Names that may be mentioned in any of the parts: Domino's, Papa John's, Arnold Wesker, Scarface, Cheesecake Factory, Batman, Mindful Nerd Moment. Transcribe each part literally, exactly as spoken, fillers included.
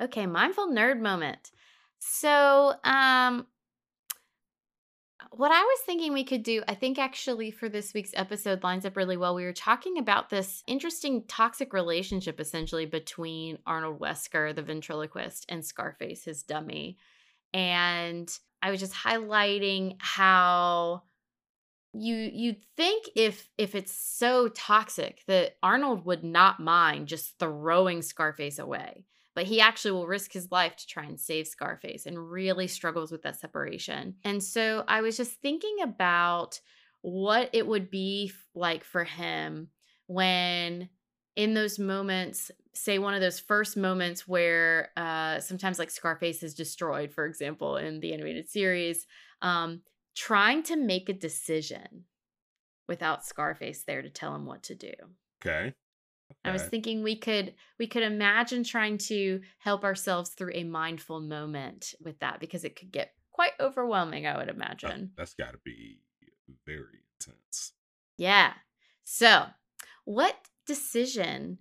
Okay, mindful nerd moment. So, um, what I was thinking we could do, I think actually for this week's episode lines up really well. We were talking about this interesting toxic relationship essentially between Arnold Wesker, the ventriloquist, and Scarface, his dummy. And I was just highlighting how you you'd think if if it's so toxic that Arnold would not mind just throwing Scarface away. But he actually will risk his life to try and save Scarface and really struggles with that separation. And so I was just thinking about what it would be like for him when in those moments, say one of those first moments where uh, sometimes like Scarface is destroyed, for example, in the animated series, um, trying to make a decision without Scarface there to tell him what to do. Okay. I was thinking we could we could imagine trying to help ourselves through a mindful moment with that, because it could get quite overwhelming, I would imagine. Oh, that's got to be very intense. Yeah. So what decision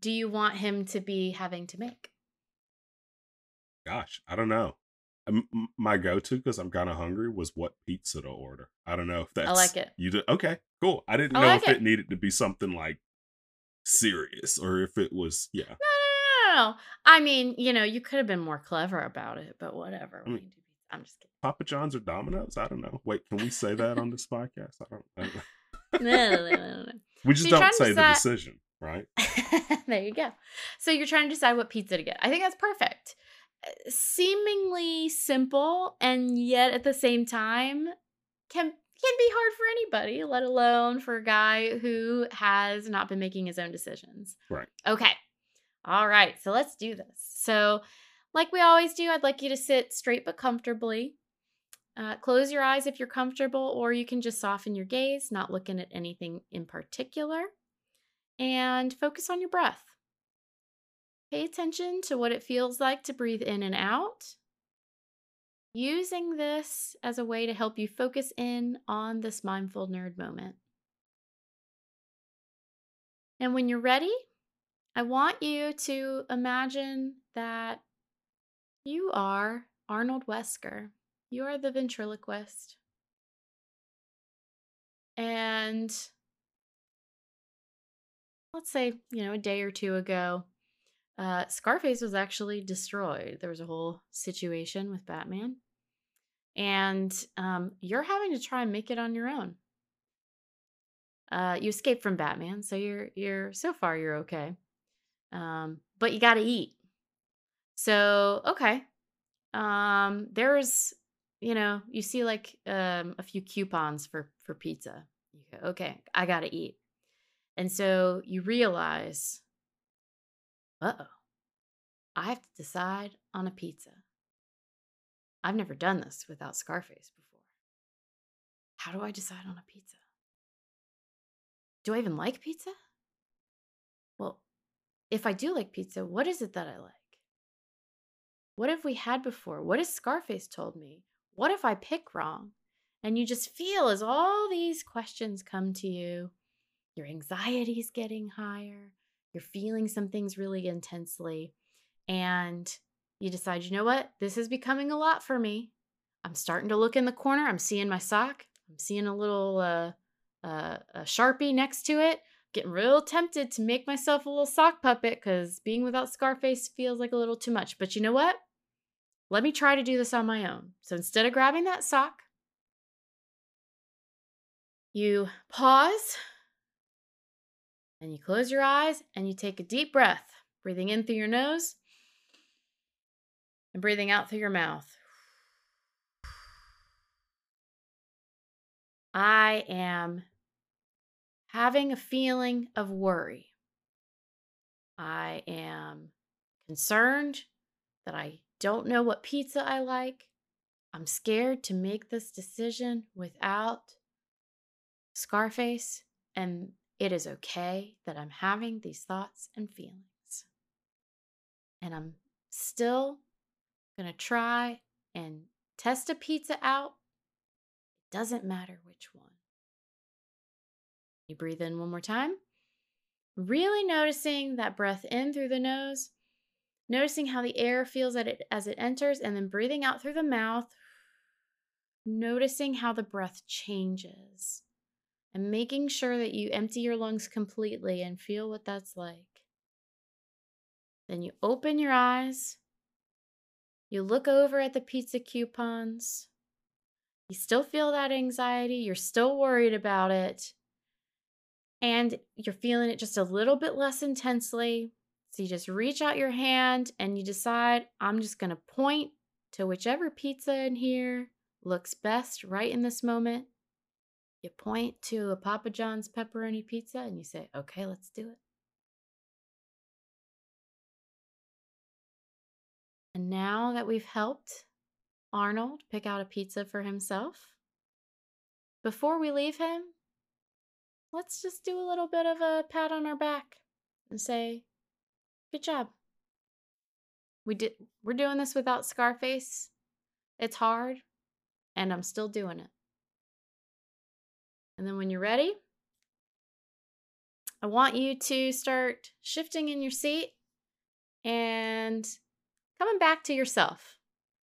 do you want him to be having to make? Gosh, I don't know. My go-to, because I'm kind of hungry, was what pizza to order. I don't know if that's... I like it. You do, okay, cool. I didn't I know like if it. it needed to be something like serious or if it was yeah no, no no no. I mean, you know, you could have been more clever about it, but whatever. I mean, I'm just kidding. Papa John's or Domino's, I don't know. Wait, can we say that on this podcast? I don't, I don't know. no, no, no, no, no. We just so don't say decide... the decision, right? There you go. So you're trying to decide what pizza to get. I think that's perfect. Seemingly simple, and yet at the same time can can be hard for anybody, let alone for a guy who has not been making his own decisions. Right. Okay. All right. So let's do this. So like we always do, I'd like you to sit straight but comfortably. Uh, close your eyes if you're comfortable, or you can just soften your gaze, not looking at anything in particular. And focus on your breath. Pay attention to what it feels like to breathe in and out. Using this as a way to help you focus in on this mindful nerd moment. And when you're ready, I want you to imagine that you are Arnold Wesker. You are the ventriloquist. And let's say, you know, a day or two ago, uh, Scarface was actually destroyed. There was a whole situation with Batman. And um, you're having to try and make it on your own. Uh, you escaped from Batman, so you're you're so far you're okay. Um, but you got to eat. So okay, um, there's you know you see like um, a few coupons for for pizza. You go, okay, I got to eat, and so you realize, uh oh, I have to decide on a pizza. I've never done this without Scarface before. How do I decide on a pizza? Do I even like pizza? Well, if I do like pizza, what is it that I like? What have we had before? What has Scarface told me? What if I pick wrong? And you just feel as all these questions come to you, your anxiety is getting higher, you're feeling some things really intensely, and you decide, you know what? This is becoming a lot for me. I'm starting to look in the corner. I'm seeing my sock. I'm seeing a little uh, uh, a Sharpie next to it. Getting real tempted to make myself a little sock puppet because being without Scarface feels like a little too much. But you know what? Let me try to do this on my own. So instead of grabbing that sock, you pause and you close your eyes and you take a deep breath, breathing in through your nose. And breathing out through your mouth. I am having a feeling of worry. I am concerned that I don't know what pizza I like. I'm scared to make this decision without Scarface, and it is okay that I'm having these thoughts and feelings. And I'm still gonna try and test a pizza out. It doesn't matter which one. You breathe in one more time. Really noticing that breath in through the nose noticing how the air feels at it as it enters, and then breathing out through the mouth, noticing how the breath changes, and making sure that you empty your lungs completely and feel what that's like. Then you open your eyes, you look over at the pizza coupons, you still feel that anxiety, you're still worried about it, and you're feeling it just a little bit less intensely. So you just reach out your hand and you decide, I'm just going to point to whichever pizza in here looks best right in this moment. You point to a Papa John's pepperoni pizza and you say, okay, let's do it. And now that we've helped Arnold pick out a pizza for himself, before we leave him, let's just do a little bit of a pat on our back and say, good job. We did, we're doing this without Scarface. It's hard, and I'm still doing it. And then when you're ready, I want you to start shifting in your seat and coming back to yourself.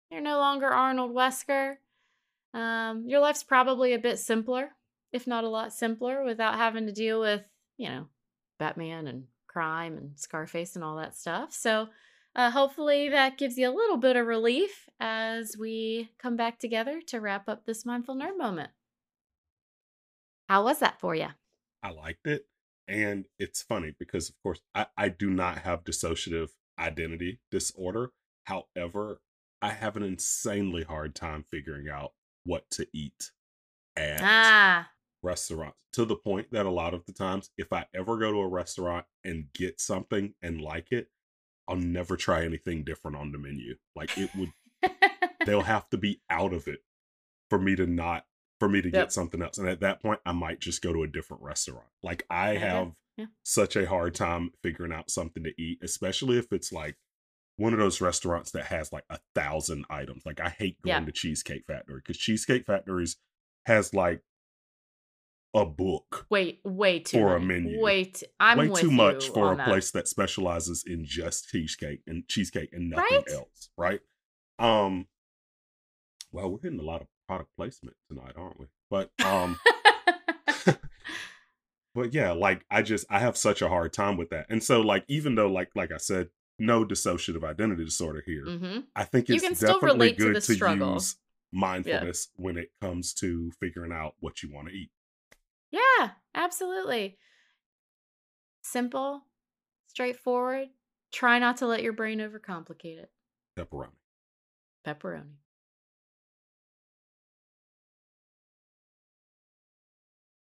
You're no longer Arnold Wesker. Um, your life's probably a bit simpler, if not a lot simpler, without having to deal with, you know, Batman and crime and Scarface and all that stuff. So uh, hopefully that gives you a little bit of relief as we come back together to wrap up this Mindful Nerd Moment. How was that for you? I liked it. And it's funny because, of course, I, I do not have dissociative identity disorder. However, I have an insanely hard time figuring out what to eat at ah. restaurants, to the point that a lot of the times, if I ever go to a restaurant and get something and like it, I'll never try anything different on the menu. Like it would, they'll have to be out of it for me to not, for me to yep. get something else. And at that point, I might just go to a different restaurant. Like I okay. have yeah. such a hard time figuring out something to eat, especially if it's like one of those restaurants that has like a thousand items. Like I hate going yeah. to Cheesecake Factory because Cheesecake Factories has like a book. Wait, way too for much. a menu. Wait, I'm way with too much you for a that. place that specializes in just cheesecake and cheesecake and nothing right? else, right? Um, well, we're hitting a lot of product placement tonight, aren't we? But um, but yeah, like I just I have such a hard time with that, and so like even though like like I said, no dissociative identity disorder here. Mm-hmm. I think it's you can still definitely good to, to use mindfulness yeah. when it comes to figuring out what you want to eat. Yeah, absolutely. Simple, straightforward. Try not to let your brain overcomplicate it. Pepperoni. Pepperoni.